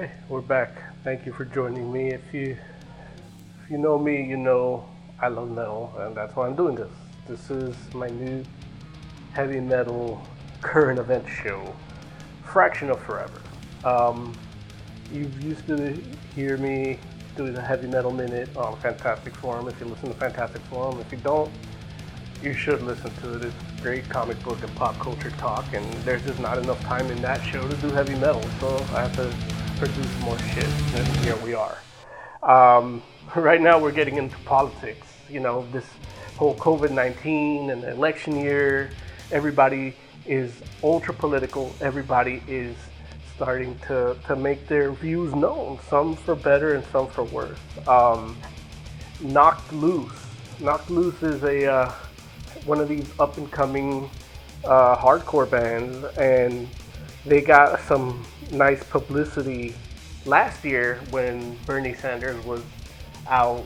Okay, we're back. Thank you for joining me. If you know me, you know I love metal, and that's why I'm doing this. This is my new heavy metal current event show, Fraction of Forever. You used to hear me doing a heavy metal minute on Fantastic Forum. If you listen to Fantastic Forum, if you don't, you should listen to it. It's great comic book and pop culture talk, and there's just not enough time in that show to do heavy metal, so I have to produce more shit, and here we are. Right now we're getting into politics, you know, this whole COVID-19 and the election year. Everybody is ultra political. Everybody is starting to make their views known, some for better and some for worse. Knocked Loose. Knocked Loose is one of these up-and-coming hardcore bands, and they got some nice publicity last year when Bernie Sanders was out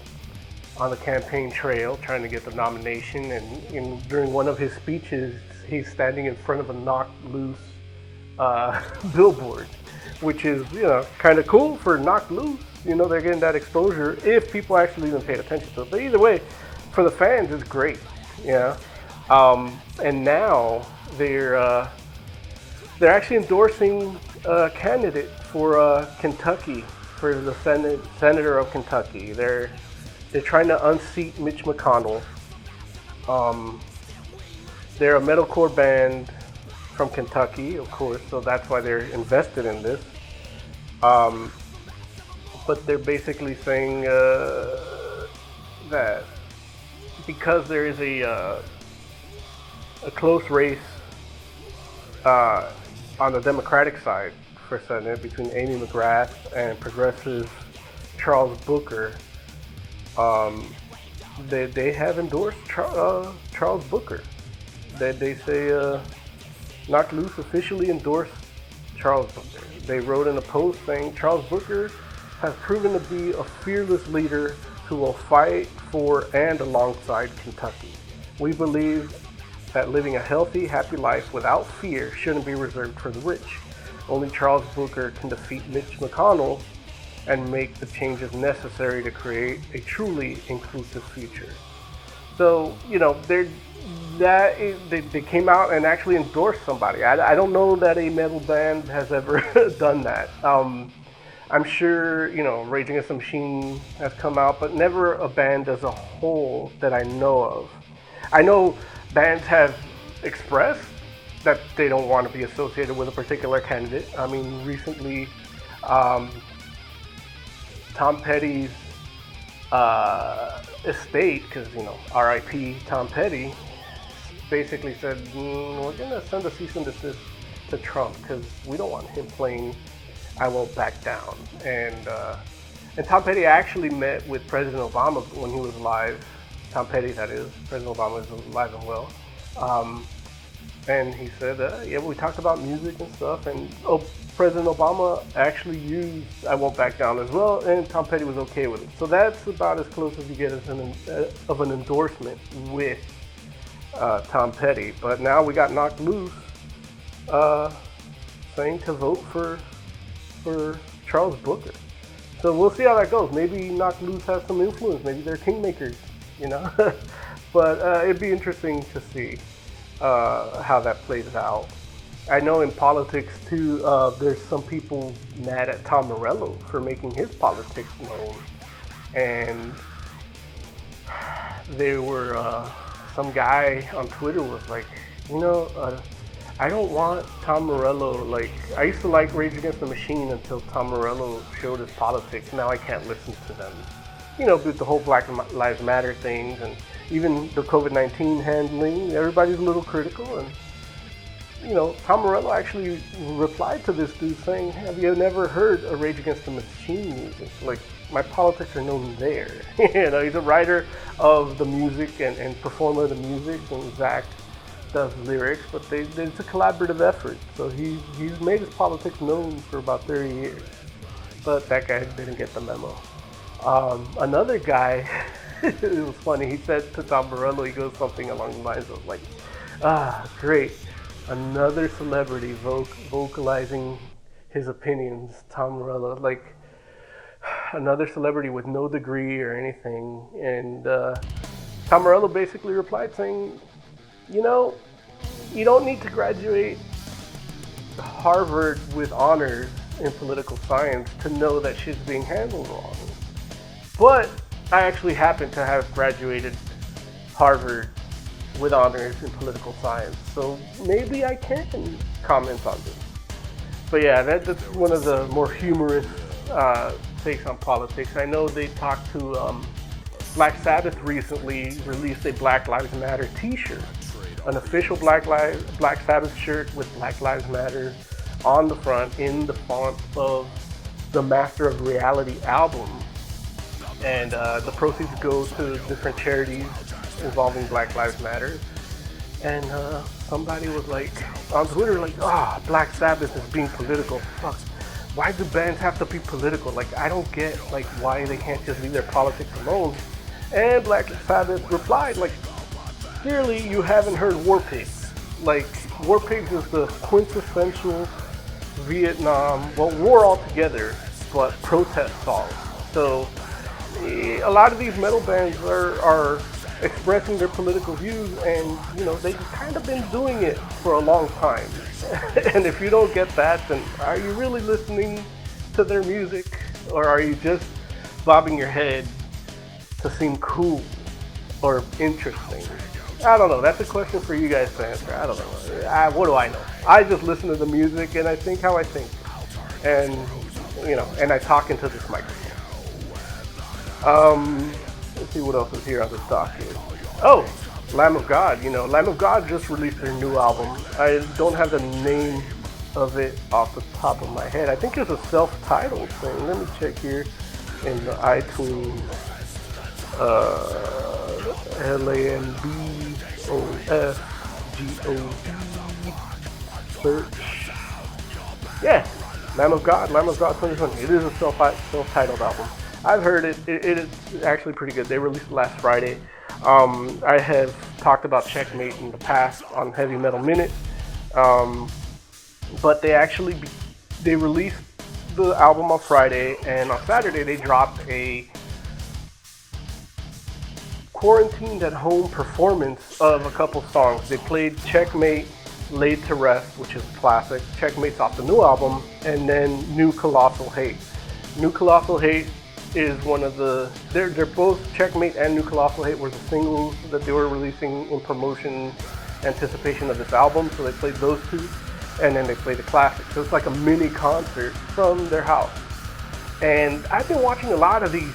on the campaign trail trying to get the nomination, and during one of his speeches, he's standing in front of a Knocked Loose billboard, which is, you know, kind of cool for Knocked Loose. You know, they're getting that exposure if people actually even paid attention to it. But either way, for the fans, it's great. Yeah, and now they're actually endorsing a candidate for Kentucky, for the senator of Kentucky. They're trying to unseat Mitch McConnell. They're a metalcore band from Kentucky, of course, so that's why they're invested in this. But they're basically saying that, because there is a close race on the Democratic side for Senate between Amy McGrath and progressive Charles Booker, they have endorsed Charles Booker. They say Knocked Loose officially endorsed Charles Booker. They wrote in a post saying, "Charles Booker has proven to be a fearless leader who will fight for and alongside Kentucky. We believe that living a healthy, happy life without fear shouldn't be reserved for the rich. Only Charles Booker can defeat Mitch McConnell and make the changes necessary to create a truly inclusive future." So, you know, they came out and actually endorsed somebody. I don't know that a metal band has ever done that. I'm sure, you know, Raging Against the Machine has come out, but never a band as a whole that I know of. I know bands have expressed that they don't want to be associated with a particular candidate. I mean, recently, Tom Petty's estate, because, you know, R.I.P. Tom Petty, basically said, we're going to send a cease and desist to Trump because we don't want him playing "I Won't Back Down." And Tom Petty actually met with President Obama when he was alive. Tom Petty, that is. President Obama is alive and well. And he said, yeah, we talked about music and stuff. And President Obama actually used "I Won't Back Down" as well. And Tom Petty was okay with it. So that's about as close as you get as an endorsement with Tom Petty. But now we got Knocked Loose saying to vote for Charles Booker. So we'll see how that goes. Maybe Knocked Loose has some influence. Maybe they're kingmakers, you know? But it'd be interesting to see how that plays out. I know in politics, too, there's some people mad at Tom Morello for making his politics known. And there were some guy on Twitter was like, you know, I don't want Tom Morello, like, I used to like Rage Against the Machine until Tom Morello showed his politics. Now I can't listen to them. You know, with the whole Black Lives Matter things and even the COVID-19 handling, everybody's a little critical. And, you know, Tom Morello actually replied to this dude saying, "Have you never heard a Rage Against the Machine music? Like, my politics are known there." You know, he's a writer of the music and performer of the music, and Zach does lyrics, but it's a collaborative effort. So he's made his politics known for about 30 years, but that guy didn't get the memo. Another guy, it was funny, he said to Tom Morello, he goes something along the lines of like, "Ah, great, another celebrity vocalizing his opinions, Tom Morello, like another celebrity with no degree or anything. And Tom Morello basically replied saying, you know, you don't need to graduate Harvard with honors in political science to know that shit's being handled wrong. But I actually happen to have graduated Harvard with honors in political science, so maybe I can comment on this. But yeah, that's one of the more humorous takes on politics. I know they talked to Black Sabbath recently released a Black Lives Matter t-shirt, an official Black Sabbath shirt with Black Lives Matter on the front in the font of the Master of Reality album. And the proceeds go to different charities involving Black Lives Matter. And somebody was like, on Twitter, like, ah, oh, Black Sabbath is being political. Fuck. Why do bands have to be political? Like, I don't get, like, why they can't just leave their politics alone. And Black Sabbath replied, like, clearly you haven't heard War Pigs. Like, War Pigs is the quintessential Vietnam, well, war altogether, but protest song. So a lot of these metal bands are expressing their political views, and you know, they've kind of been doing it for a long time. And if you don't get that, then are you really listening to their music, or are you just bobbing your head to seem cool or interesting? I don't know. That's a question for you guys to answer. I don't know. What do I know? I just listen to the music and I think how I think, and you know, and I talk into this microphone. Let's see what else is here on the dock here. Oh, Lamb of God. You know, Lamb of God just released their new album. I don't have the name of it off the top of my head. I think it's a self-titled thing. Let me check here in the iTunes. LAMBOFGOD search. Yeah, Lamb of God 2020. It is a self-titled album. I've heard it. It is actually pretty good. They released it last Friday. I have talked about Checkmate in the past on Heavy Metal Minute, but they actually they released the album on Friday, and on Saturday they dropped a quarantined at home performance of a couple songs. They played Checkmate, Laid to Rest, which is a classic. Checkmate's off the new album, and then New Colossal Hate. New Colossal Hate is one of the, they're both, Checkmate and New Colossal Hate were the singles that they were releasing in promotion anticipation of this album, so they played those two, and then they played a classic. So it's like a mini concert from their house. And I've been watching a lot of these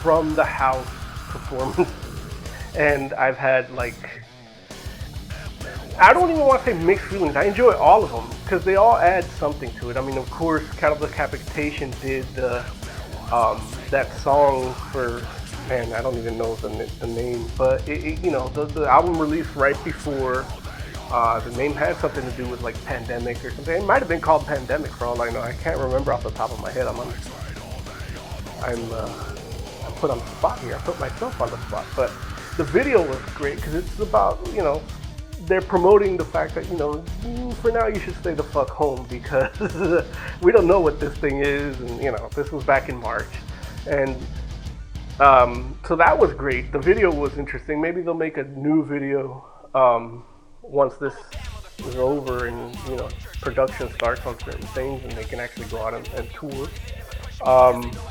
from the house performances, and I've had, like, I don't even want to say mixed feelings. I enjoy all of them because they all add something to it. I mean, of course, Cattle Decapitation did that song for, man, I don't even know the name, but it, you know, the album released right before, the name had something to do with like pandemic or something. It might have been called Pandemic for all I know. I can't remember off the top of my head. I'm put on the spot here. I put myself on the spot, but the video was great because it's about, you know, they're promoting the fact that, you know, for now you should stay the fuck home because we don't know what this thing is. And, you know, this was back in March. And so that was great. The video was interesting. Maybe they'll make a new video once this is over and, you know, production starts on certain things and they can actually go out and tour.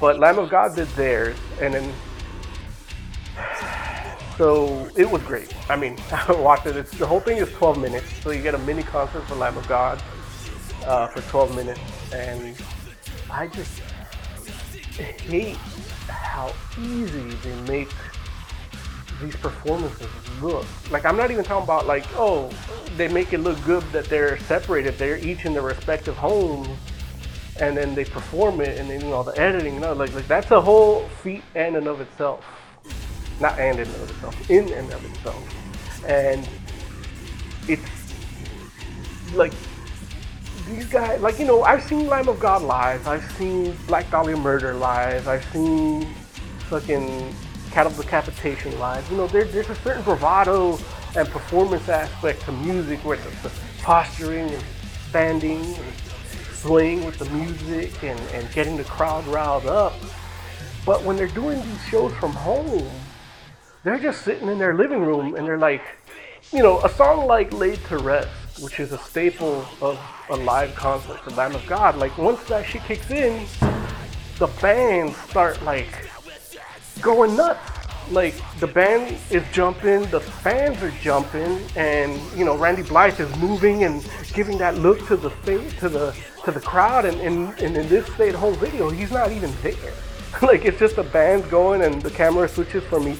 But Lamb of God did theirs. And then, so it was great. I mean, I watched it. The whole thing is 12 minutes. So you get a mini concert for Lamb of God for 12 minutes. And I just hate how easy they make these performances look. Like, I'm not even talking about like, oh, they make it look good that they're separated. They're each in their respective homes. And then they perform it and they do all the editing. You know, like that's a whole feat in and of itself. Not and in and of itself, in and of itself. And it's like these guys, like, you know, I've seen Lamb of God live, I've seen Black Dahlia Murder live, I've seen fucking Cattle Decapitation live. You know, there's a certain bravado and performance aspect to music where it's the posturing and standing and sling with the music and getting the crowd riled up. But when they're doing these shows from home, they're just sitting in their living room and they're like, you know, a song like Laid to Rest, which is a staple of a live concert for Lamb of God, like once that shit kicks in, the bands start like going nuts. Like the band is jumping, the fans are jumping, and you know, Randy Blythe is moving and giving that look to the state, to the crowd, and in this stay-at-home video, he's not even there. Like it's just the band's going and the camera switches from each,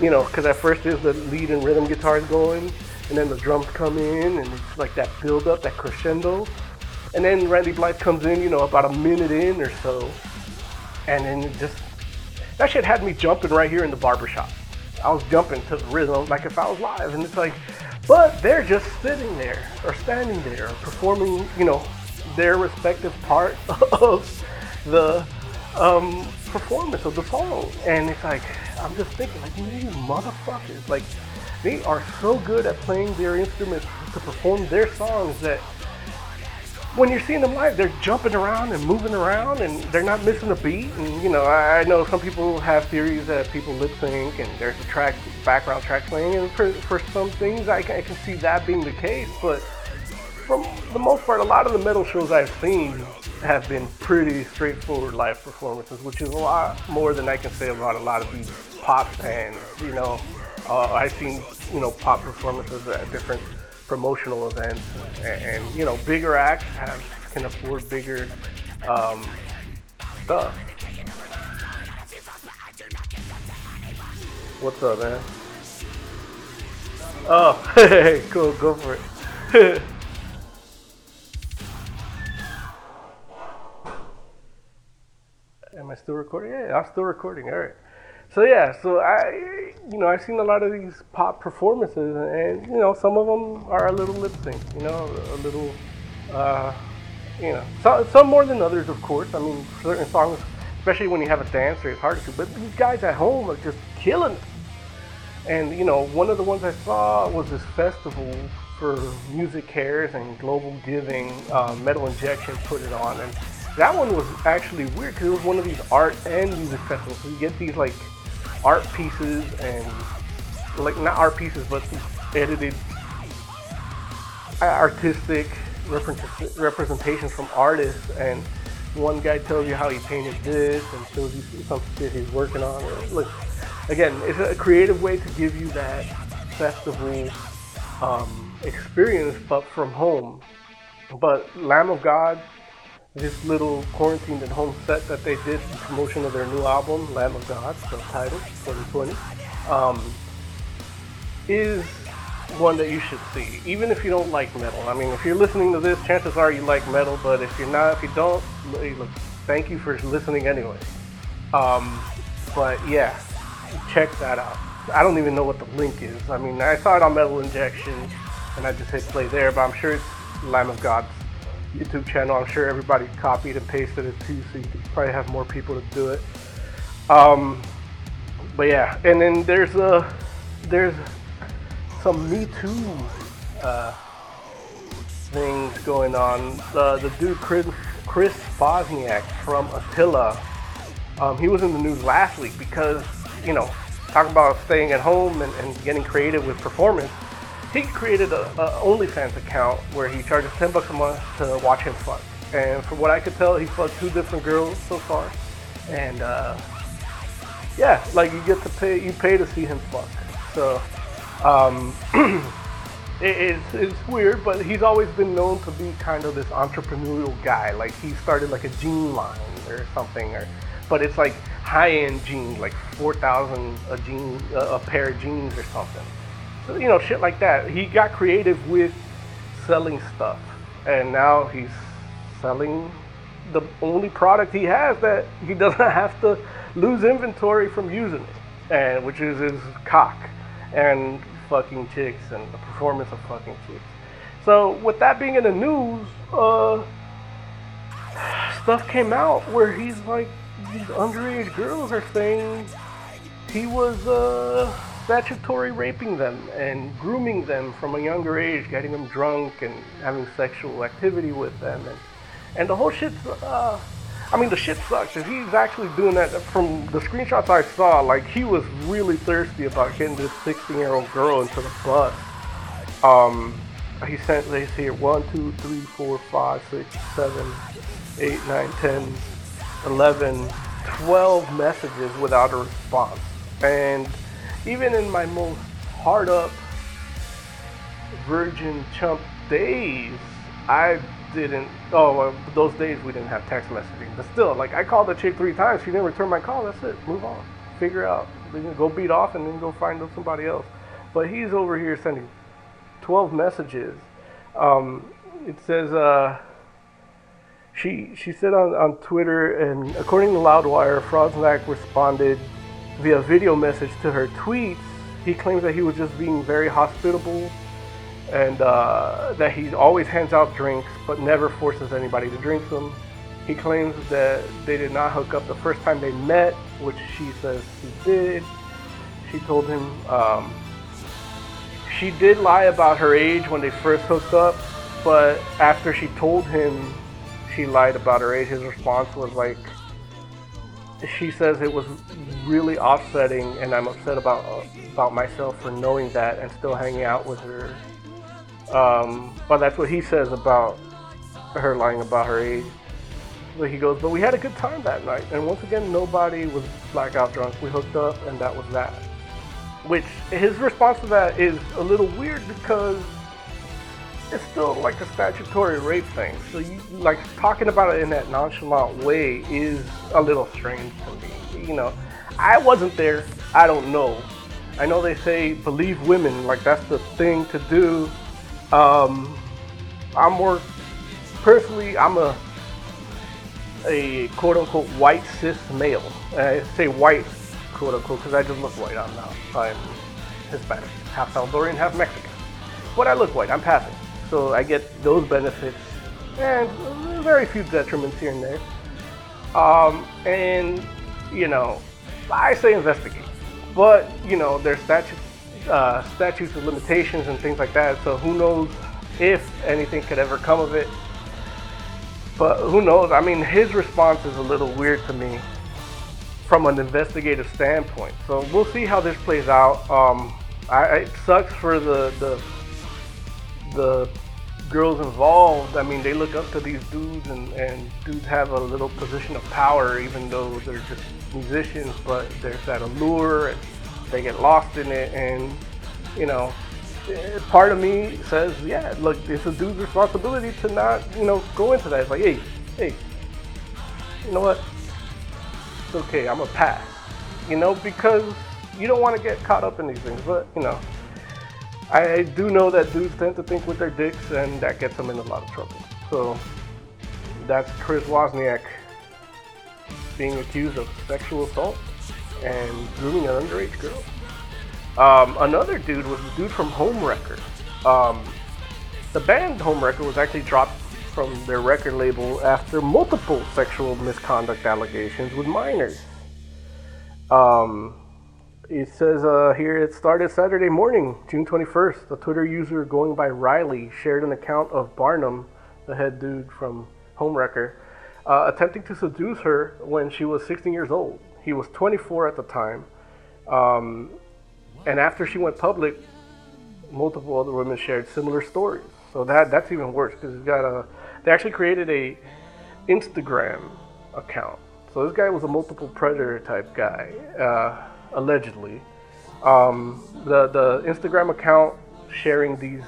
you know, because at first there's the lead and rhythm guitars going, and then the drums come in, and it's like that build up, that crescendo, and then Randy Blythe comes in, you know, about a minute in or so, and then it just, that shit had me jumping right here in the barbershop. I was jumping to the rhythm like if I was live, and it's like, but they're just sitting there or standing there performing, you know, their respective part of the performance of the song. And it's like, I'm just thinking, like, these motherfuckers, like, they are so good at playing their instruments to perform their songs that when you're seeing them live, they're jumping around and moving around and they're not missing a beat. And, you know, I know some people have theories that people lip sync and there's a track, background track playing. And for some things, I can see that being the case. But for the most part, a lot of the metal shows I've seen have been pretty straightforward live performances, which is a lot more than I can say about a lot of these pop bands. You know, I've seen, you know, pop performances at different promotional events, and you know, bigger acts can afford bigger stuff. What's up, man? Oh, hey, cool, go for it. Am I still recording? Yeah, I'm still recording. All right. So yeah, so I've seen a lot of these pop performances, and you know, some of them are a little lip sync, you know, a little, you know, some more than others, of course. I mean, certain songs, especially when you have a dancer, it's hard to. But these guys at home are just killing it. And you know, one of the ones I saw was this festival for Music Cares and Global Giving. Metal Injection put it on, and that one was actually weird because it was one of these art and music festivals. So you get these like art pieces and, like, not art pieces, but edited artistic representations from artists, and one guy tells you how he painted this and shows you some shit he's working on. Look, again, it's a creative way to give you that festival experience, but from home. But Lamb of God, this little quarantined at home set that they did in promotion of their new album, Lamb of God, subtitled 2020, is one that you should see, even if you don't like metal. I mean, if you're listening to this, chances are you like metal, but if you're not, if you don't, look, thank you for listening anyway. But yeah, check that out. I don't even know what the link is. I mean, I saw it on Metal Injection, and I just hit play there, but I'm sure it's Lamb of God's YouTube channel. I'm sure everybody copied and pasted it too, so you could probably have more people to do it. But yeah, and then there's some Me Too things going on. The dude Chris Bosniak from Attila, he was in the news last week because, you know, talking about staying at home and getting creative with performance. He created a OnlyFans account where he charges $10 a month to watch him fuck. And from what I could tell, he fucked 2 different girls so far. And yeah, like you get to pay to see him fuck. So it's weird, but he's always been known to be kind of this entrepreneurial guy. Like he started like a jean line or something, but it's like high-end jeans, like $4,000 a pair of jeans or something. So, you know, shit like that. He got creative with selling stuff, and now he's selling the only product he has that he doesn't have to lose inventory from using it, and which is his cock and fucking chicks and the performance of fucking chicks. So with that being in the news, stuff came out where he's like, these underage girls are saying he was statutory raping them and grooming them from a younger age, getting them drunk and having sexual activity with them, and And the whole shit's, I mean, the shit sucks. If he's actually doing that, from the screenshots I saw, like, he was really thirsty about getting this 16-year-old girl into the bus. He sent, they see it, 1, 2, 3, 4, 5, 6, 7, 8, 9, 10, 11, 12 messages without a response. And even in my most hard-up virgin chump days, I didn't, those days we didn't have text messaging, but still, like, I called the chick 3 times, she didn't return my call, that's it, move on, figure out, go beat off and then go find somebody else. But he's over here sending 12 messages. It says, she said on Twitter, and according to Loudwire, Frosnak responded via video message to her tweets. He claims that he was just being very hospitable, and that he always hands out drinks but never forces anybody to drink them. He claims that they did not hook up the first time they met, which she says she did. She told him she did lie about her age when they first hooked up, but after she told him she lied about her age, his response was like, she says, it was really upsetting, and I'm upset about myself for knowing that and still hanging out with her. Well, that's what he says about her lying about her age. But he goes, but we had a good time that night. And once again, nobody was blackout drunk. We hooked up, and that was that. Which, his response to that is a little weird because it's still like a statutory rape thing. So, you, like, talking about it in that nonchalant way is a little strange to me. You know, I wasn't there. I don't know. I know they say believe women. Like, that's the thing to do. I'm a quote-unquote white cis male. And I say white, quote-unquote, because I just look white. I'm not. I'm Hispanic, half Salvadorian, half Mexican. But I look white. I'm passing. So I get those benefits and very few detriments here and there. And, you know, I say investigate. But, you know, there's statutes of limitations and things like that, so who knows if anything could ever come of it. But who knows? I mean, his response is a little weird to me from an investigative standpoint. So we'll see how this plays out. It sucks for the girls involved. I mean, they look up to these dudes, and dudes have a little position of power, even though they're just musicians. But there's that allure. And they get lost in it, and, you know, part of me says, yeah, look, it's a dude's responsibility to not, you know, go into that. It's like, hey, you know what? It's okay, I'm a pass, you know, because you don't want to get caught up in these things. But, you know, I do know that dudes tend to think with their dicks, and that gets them in a lot of trouble. So that's Chris Wozniak being accused of sexual assault and grooming an underage girl. Another dude was a dude from Homewrecker. The band Homewrecker was actually dropped from their record label after multiple sexual misconduct allegations with minors. It says here, it started Saturday morning, June 21st. The Twitter user going by Riley shared an account of Barnum, the head dude from Homewrecker, attempting to seduce her when she was 16 years old. He was 24 at the time, and after she went public, multiple other women shared similar stories. So that's even worse, because they actually created a Instagram account. So this guy was a multiple predator type guy, allegedly. The Instagram account sharing these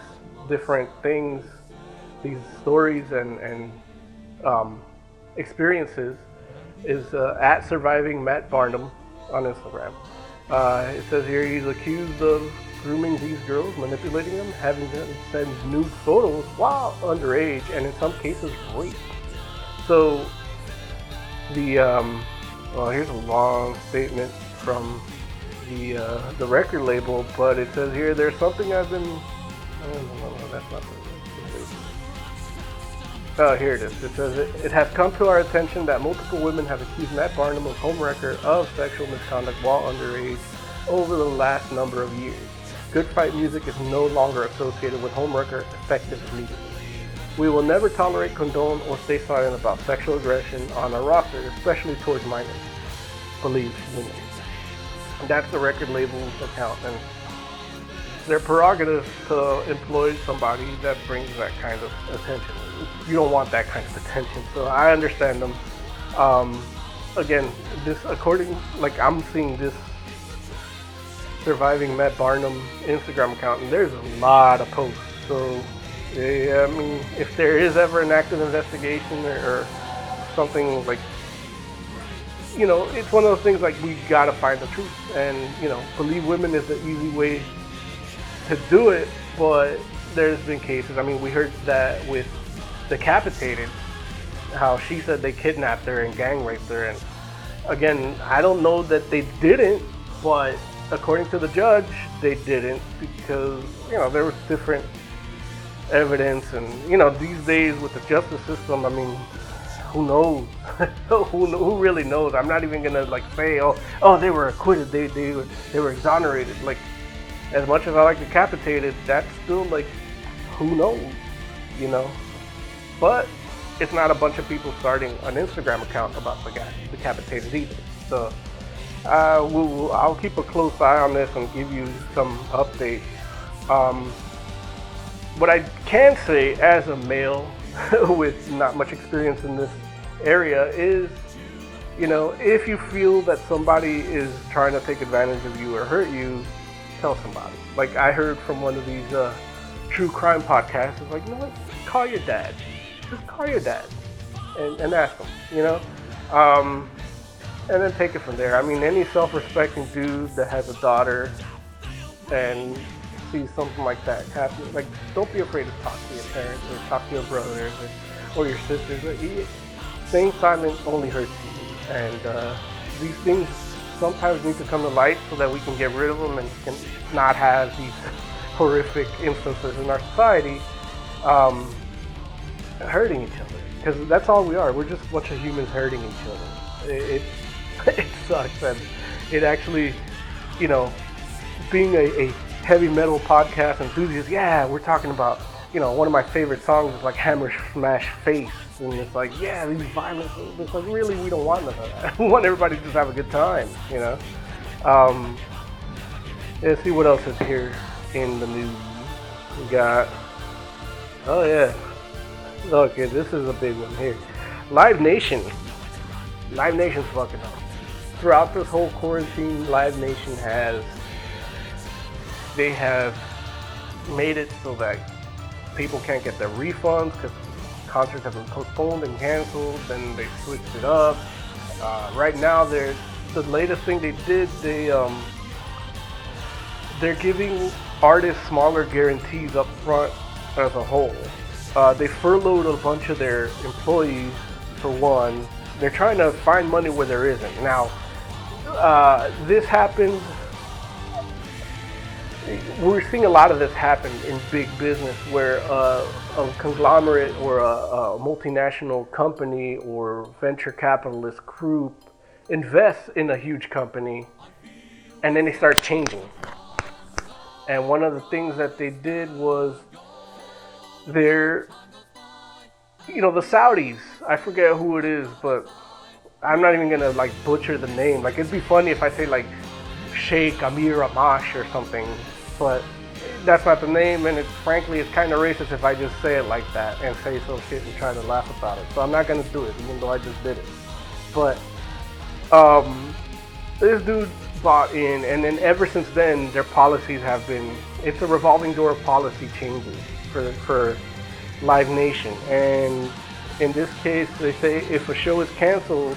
different things, these stories and experiences, is at surviving Matt Barnum on Instagram. It says here he's accused of grooming these girls, manipulating them, having them send nude photos while underage, and in some cases rape. So here's a long statement from the record label, but it says here there's something I've been. No, that's not the. Oh, here it is. It says, it has come to our attention that multiple women have accused Matt Barnum of Homewrecker of sexual misconduct while underage over the last number of years. Good Fight Music is no longer associated with Homewrecker effective immediately. We will never tolerate, condone, or stay silent about sexual aggression on our roster, especially towards minors. Believe me. That's the record label's account, and their prerogative to employ somebody that brings that kind of attention. You don't want that kind of attention, so I understand them. Again, this according, like I'm seeing this Surviving Matt Barnum Instagram account, and there's a lot of posts. So yeah, I mean, if there is ever an active investigation or something, like, you know, it's one of those things like we gotta find the truth, and you know, believe women is the easy way to do it. But there's been cases. I mean, we heard that with Decapitated, how she said they kidnapped her and gang raped her, and again, I don't know that they didn't, but according to the judge, they didn't, because you know there was different evidence, and you know these days with the justice system, I mean, who knows? who really knows? I'm not even gonna like say, oh, they were acquitted, they were exonerated. Like, as much as I like Decapitated, that's still like, who knows? You know, but it's not a bunch of people starting an Instagram account about the guy Decapitated either. So I'll keep a close eye on this and give you some updates. What I can say as a male with not much experience in this area is, you know, if you feel that somebody is trying to take advantage of you or hurt you, tell somebody. Like I heard from one of these true crime podcasts, it's like, you know what, call your dad. Just call your dad and ask him, you know? And then take it from there. I mean, any self-respecting dude that has a daughter and sees something like that happen, like, don't be afraid to talk to your parents or talk to your brothers or your sisters. Staying silent only hurts you. And these things sometimes need to come to light so that we can get rid of them and can not have these horrific instances in our society hurting each other. Because that's all we are. We're just a bunch of humans hurting each other. It sucks, and it actually, you know, being a heavy metal podcast enthusiast, yeah, we're talking about, you know, one of my favorite songs is like Hammer Smash Face, and it's like, yeah, these violent, it's like, really, we don't want none of that. We want everybody to just have a good time, you know. Let's see what else is here in the news. We got, oh yeah, okay, this is a big one here. Live Nation's fucking up. Throughout this whole quarantine, Live Nation have made it so that people can't get their refunds because concerts have been postponed and canceled, and they switched it up. Right now, the latest thing they did, they're giving artists smaller guarantees up front as a whole. They furloughed a bunch of their employees, for one. They're trying to find money where there isn't. Now, this happened. We're seeing a lot of this happen in big business, where a conglomerate or a multinational company or venture capitalist group invests in a huge company, and then they start changing. And one of the things that they did was they're, you know, the Saudis, I forget who it is, but I'm not even gonna like butcher the name. Like, it'd be funny if I say like Sheikh Amir Amash or something, but that's not the name, and it's kind of racist if I just say it like that and say some shit and try to laugh about it. So I'm not gonna do it, even though I just did it. But this dude bought in, and then ever since then, their policies have been, it's a revolving door of policy changes for Live Nation. And in this case, they say if a show is canceled,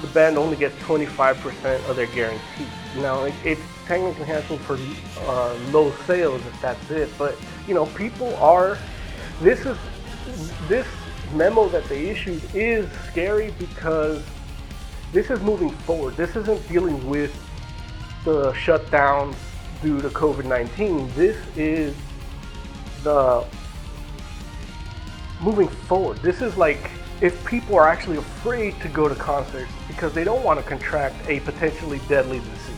the band only gets 25% of their guarantee. Now, it's technically canceled for low sales, if that's it, but you know, people are, this memo that they issued is scary, because this is moving forward. This isn't dealing with the shutdowns due to COVID-19. This is the moving forward. This is like if people are actually afraid to go to concerts because they don't want to contract a potentially deadly disease,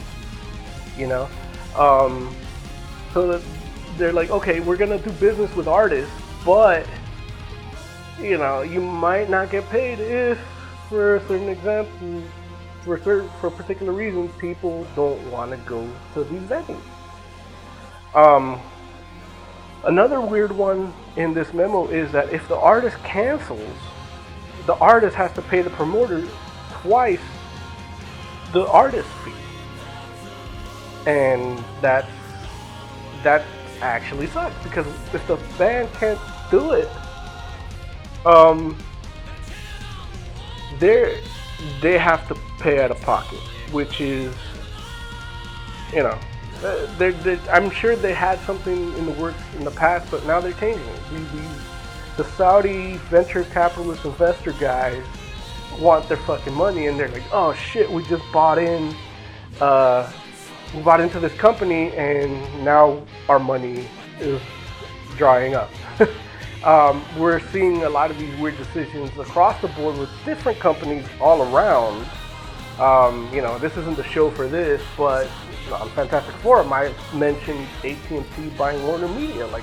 you know? So they're like, okay, we're going to do business with artists, but you know, you might not get paid if, for certain examples, for particular reasons, people don't want to go to these venues. Another weird one in this memo is that if the artist cancels, the artist has to pay the promoter twice the artist fee. And that actually sucks, because if the band can't do it, they have to pay out of pocket, which is, you know, I'm sure they had something in the works in the past, but now they're changing it. The Saudi venture capitalist investor guys want their fucking money, and they're like, oh shit, we just bought into this company, and now our money is drying up. We're seeing a lot of these weird decisions across the board with different companies all around. You know, this isn't the show for this, but on Fantastic Forum, I mentioned AT&T buying Warner Media. Like,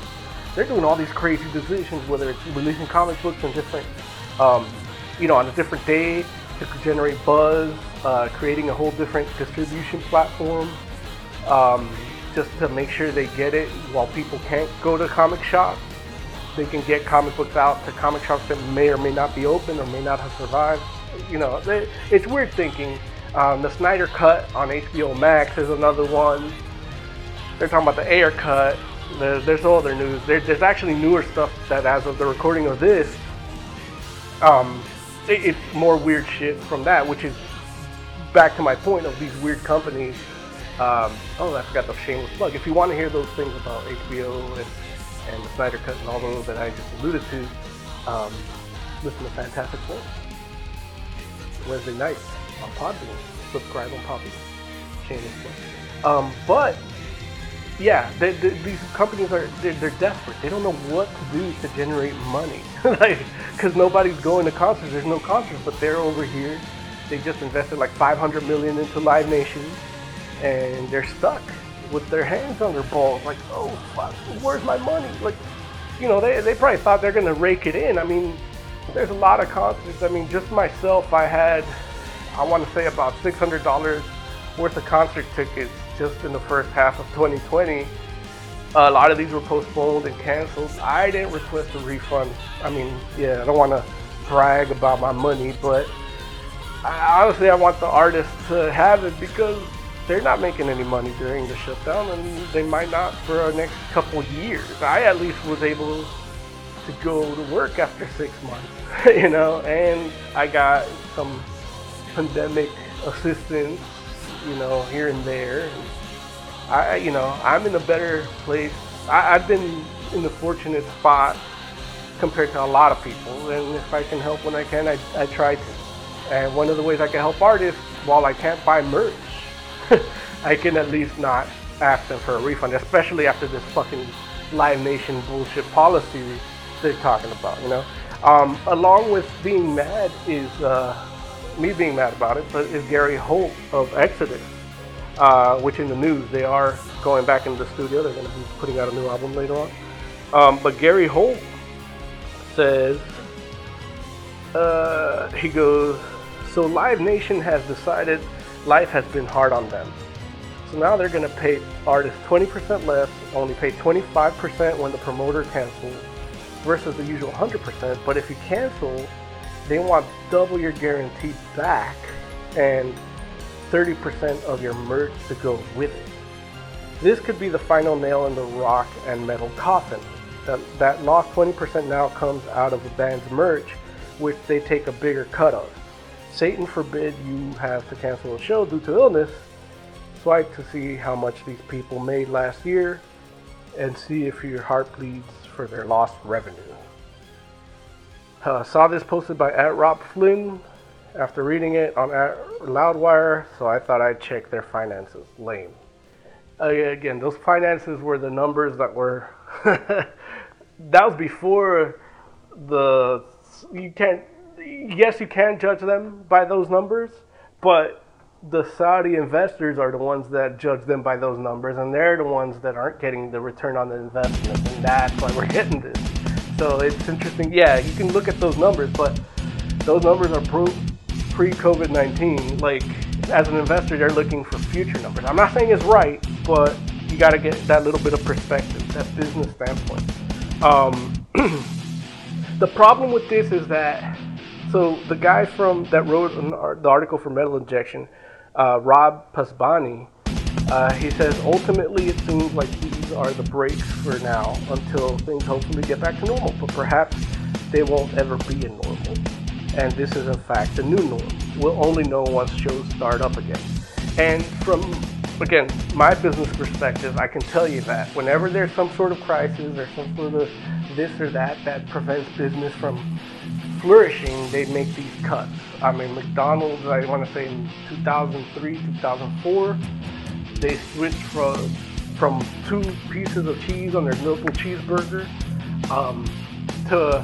they're doing all these crazy decisions, whether it's releasing comic books on different, you know, on a different day to generate buzz, creating a whole different distribution platform, just to make sure they get it while people can't go to comic shops. They can get comic books out to comic shops that may or may not be open or may not have survived. You know, it's weird thinking. The Snyder Cut on HBO Max is another one. They're talking about the Ayer Cut. There's no other news. There's actually newer stuff that, as of the recording of this, it's more weird shit from that, which is back to my point of these weird companies. I forgot the shameless plug. If you want to hear those things about HBO and the Snyder Cut and all those that I just alluded to, listen to Fantastic Four. Wednesday nights on Podbean. Subscribe on Podbean. Shameless plug. But yeah, these companies are—they're desperate. They don't know what to do to generate money, like, because nobody's going to concerts. There's no concerts, but they're over here. They just invested like $500 million into Live Nation, and they're stuck with their hands on their balls. Like, oh fuck, where's my money? Like, you know, they probably thought they're gonna rake it in. I mean, there's a lot of concerts. I mean, just myself, I had, I want to say, about $600 worth of concert tickets just in the first half of 2020. A lot of these were postponed and canceled. I didn't request a refund. I mean, yeah, I don't want to brag about my money, but honestly, I want the artists to have it, because they're not making any money during the shutdown, and they might not for our next couple years. I at least was able to go to work after 6 months, you know, and I got some pandemic assistance, you know, here and there. I'm in a better place. I've been in the fortunate spot compared to a lot of people, and if I can help when I can, I try to. And one of the ways I can help artists, while I can't buy merch, I can at least not ask them for a refund, especially after this fucking Live Nation bullshit policy they're talking about, you know. Along with being mad is, me being mad about it, but is Gary Holt of Exodus, which in the news, they are going back into the studio. They're going to be putting out a new album later on. But Gary Holt says, he goes, so Live Nation has decided life has been hard on them. So now they're going to pay artists 20% less, only pay 25% when the promoter cancels, versus the usual 100%. But if you cancel, they want double your guarantee back and 30% of your merch to go with it. This could be the final nail in the rock and metal coffin. That lost 20% now comes out of the band's merch, which they take a bigger cut of. Satan forbid you have to cancel a show due to illness. Swipe to see how much these people made last year and see if your heart bleeds for their lost revenue. Saw this posted by @RobFlynn after reading it on @Loudwire, so I thought I'd check their finances. Lame. Again, those finances were the numbers that were... that was before the... You can't... Yes, you can judge them by those numbers, but the Saudi investors are the ones that judge them by those numbers, and they're the ones that aren't getting the return on the investment, and that's why we're hitting this. So it's interesting. Yeah, you can look at those numbers, but those numbers are pre-COVID-19. Like, as an investor, they're looking for future numbers. I'm not saying it's right, but you got to get that little bit of perspective, that business standpoint. The problem with this is that, so the guy that wrote the article for Metal Injection, Rob Pasbani, he says, ultimately it seems like these are the breaks for now until things hopefully get back to normal, but perhaps they won't ever be in normal. And this is, in fact, the new norm. We'll only know once shows start up again. And from, again, my business perspective, I can tell you that whenever there's some sort of crisis or some sort of this or that that prevents business from flourishing, they make these cuts. I mean, McDonald's, I want to say in 2003, 2004, they switched from 2 pieces of cheese on their Milton cheeseburger to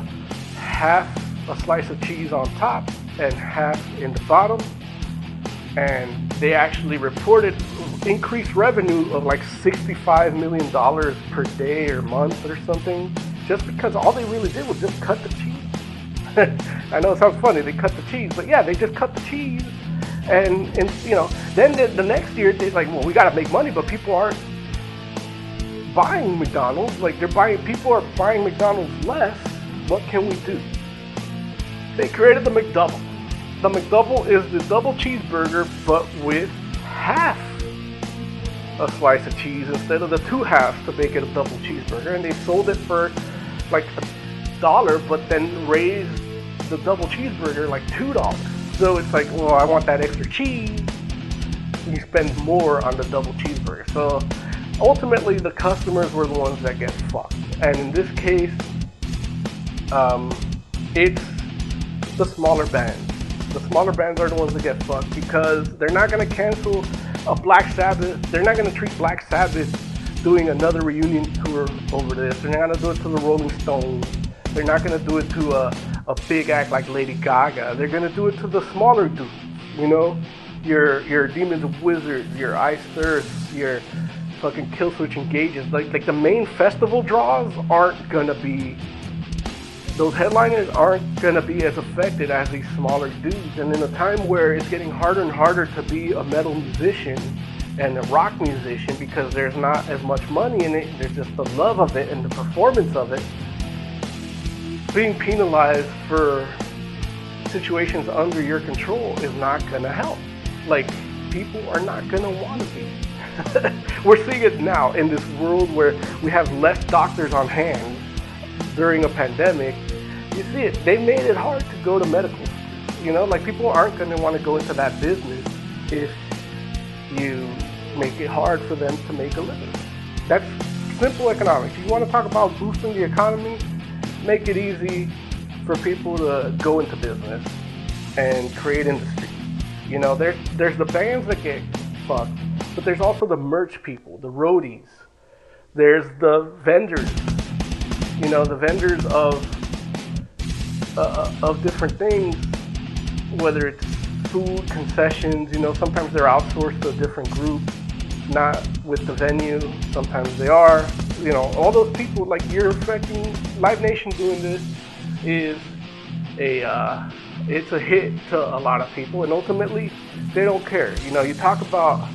half a slice of cheese on top and half in the bottom, and they actually reported increased revenue of like $65 million per day or month or something, just because all they really did was just cut the cheese. I know it sounds funny, they cut the cheese, but yeah, they just cut the cheese. And you know, then the next year they're like, well, we got to make money, but people aren't buying McDonald's. Like, people are buying McDonald's less. What can we do? They created the McDouble. The McDouble is the double cheeseburger, but with half a slice of cheese instead of the 2 halves to make it a double cheeseburger. And they sold it for like $1, but then raised the double cheeseburger like $2. So it's like, well, I want that extra cheese. You spend more on the double cheeseburger. So ultimately, the customers were the ones that get fucked. And in this case, it's the smaller bands. The smaller bands are the ones that get fucked because they're not going to cancel a Black Sabbath. They're not going to treat Black Sabbath doing another reunion tour over this. They're not going to do it to the Rolling Stones. They're not going to do it to a big act like Lady Gaga. They're going to do it to the smaller dudes, you know? Your Demons of Wizards, your Iced Earth, your fucking Killswitch Engages. Like the main festival draws aren't going to be... Those headliners aren't going to be as affected as these smaller dudes. And in a time where it's getting harder and harder to be a metal musician and a rock musician because there's not as much money in it, there's just the love of it and the performance of it, being penalized for situations under your control is not gonna help. Like, people are not gonna wanna be. We're seeing it now in this world where we have less doctors on hand during a pandemic. You see it, they made it hard to go to medical school. You know, like, people aren't gonna wanna go into that business if you make it hard for them to make a living. That's simple economics. You wanna talk about boosting the economy? Make it easy for people to go into business and create industry. You know, there's the bands that get fucked, but there's also the merch people, the roadies. There's the vendors, you know, the vendors of different things, whether it's food, concessions. You know, sometimes they're outsourced to a different group, not with the venue. Sometimes they are. You know, all those people, like, you're affecting. Live Nation doing this is it's a hit to a lot of people, and ultimately they don't care. You know, you talk about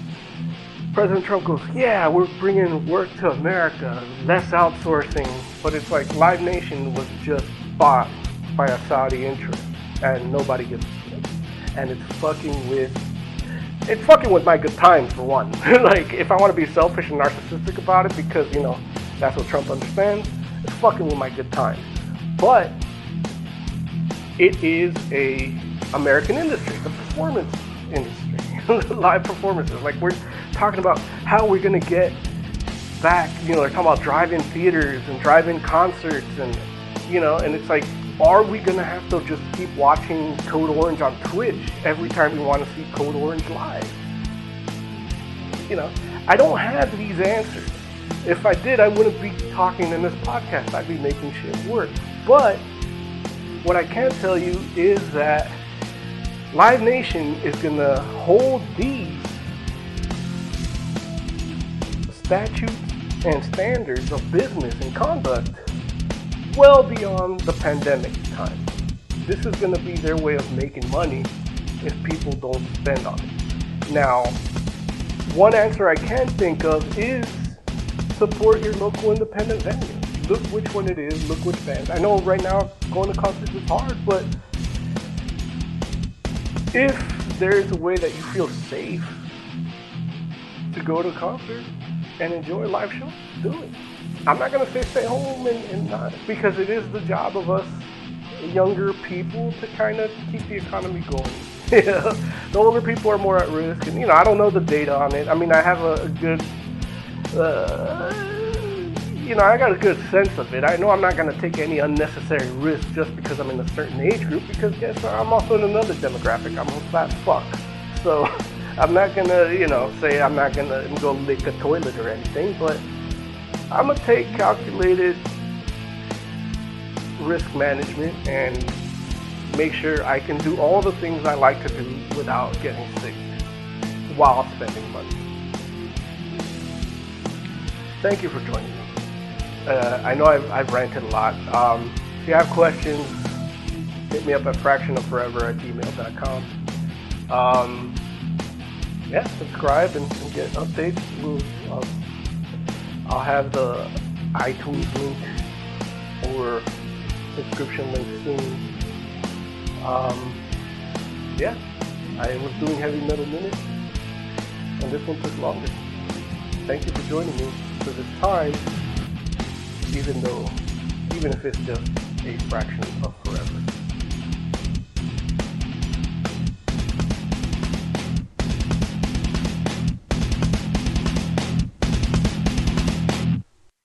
President Trump goes, yeah, we're bringing work to America, less outsourcing, but it's like Live Nation was just bought by a Saudi interest, and nobody gives a shit, and it's fucking with my good times, for one. Like, if I want to be selfish and narcissistic about it, because, you know, that's what Trump understands, it's fucking with my good times. But it is a American industry, the performance industry, live performances. Like, we're talking about how we're going to get back, you know, they're talking about drive-in theaters and drive-in concerts and, you know, and it's like, are we going to have to just keep watching Code Orange on Twitch every time we want to see Code Orange live? You know, I don't have these answers. If I did, I wouldn't be talking in this podcast. I'd be making shit work. But what I can tell you is that Live Nation is going to hold these statutes and standards of business and conduct well beyond the pandemic time. This is going to be their way of making money if people don't spend on it. Now, one answer I can think of is support your local independent venue. Look which one it is, look which bands. I know right now going to concerts is hard, but if there is a way that you feel safe to go to a concert and enjoy a live show, do it. I'm not going to say stay home and not, because it is the job of us younger people to kind of keep the economy going. The older people are more at risk, and I don't know the data on it. I mean, I have a good, I got a good sense of it. I know I'm not going to take any unnecessary risk just because I'm in a certain age group, because guess what? I'm also in another demographic. I'm a fat fuck. So I'm not going to, say I'm not going to go lick a toilet or anything, but I'm going to take calculated risk management and make sure I can do all the things I like to do without getting sick while spending money. Thank you for joining me. I know I've ranted a lot. If you have questions, hit me up at fractionofforever@gmail.com. Subscribe and get updates. I'll have the iTunes link or subscription link soon. I was doing Heavy Metal Minutes, and this one took longer. Thank you for joining me for this time, even if it's just a fraction of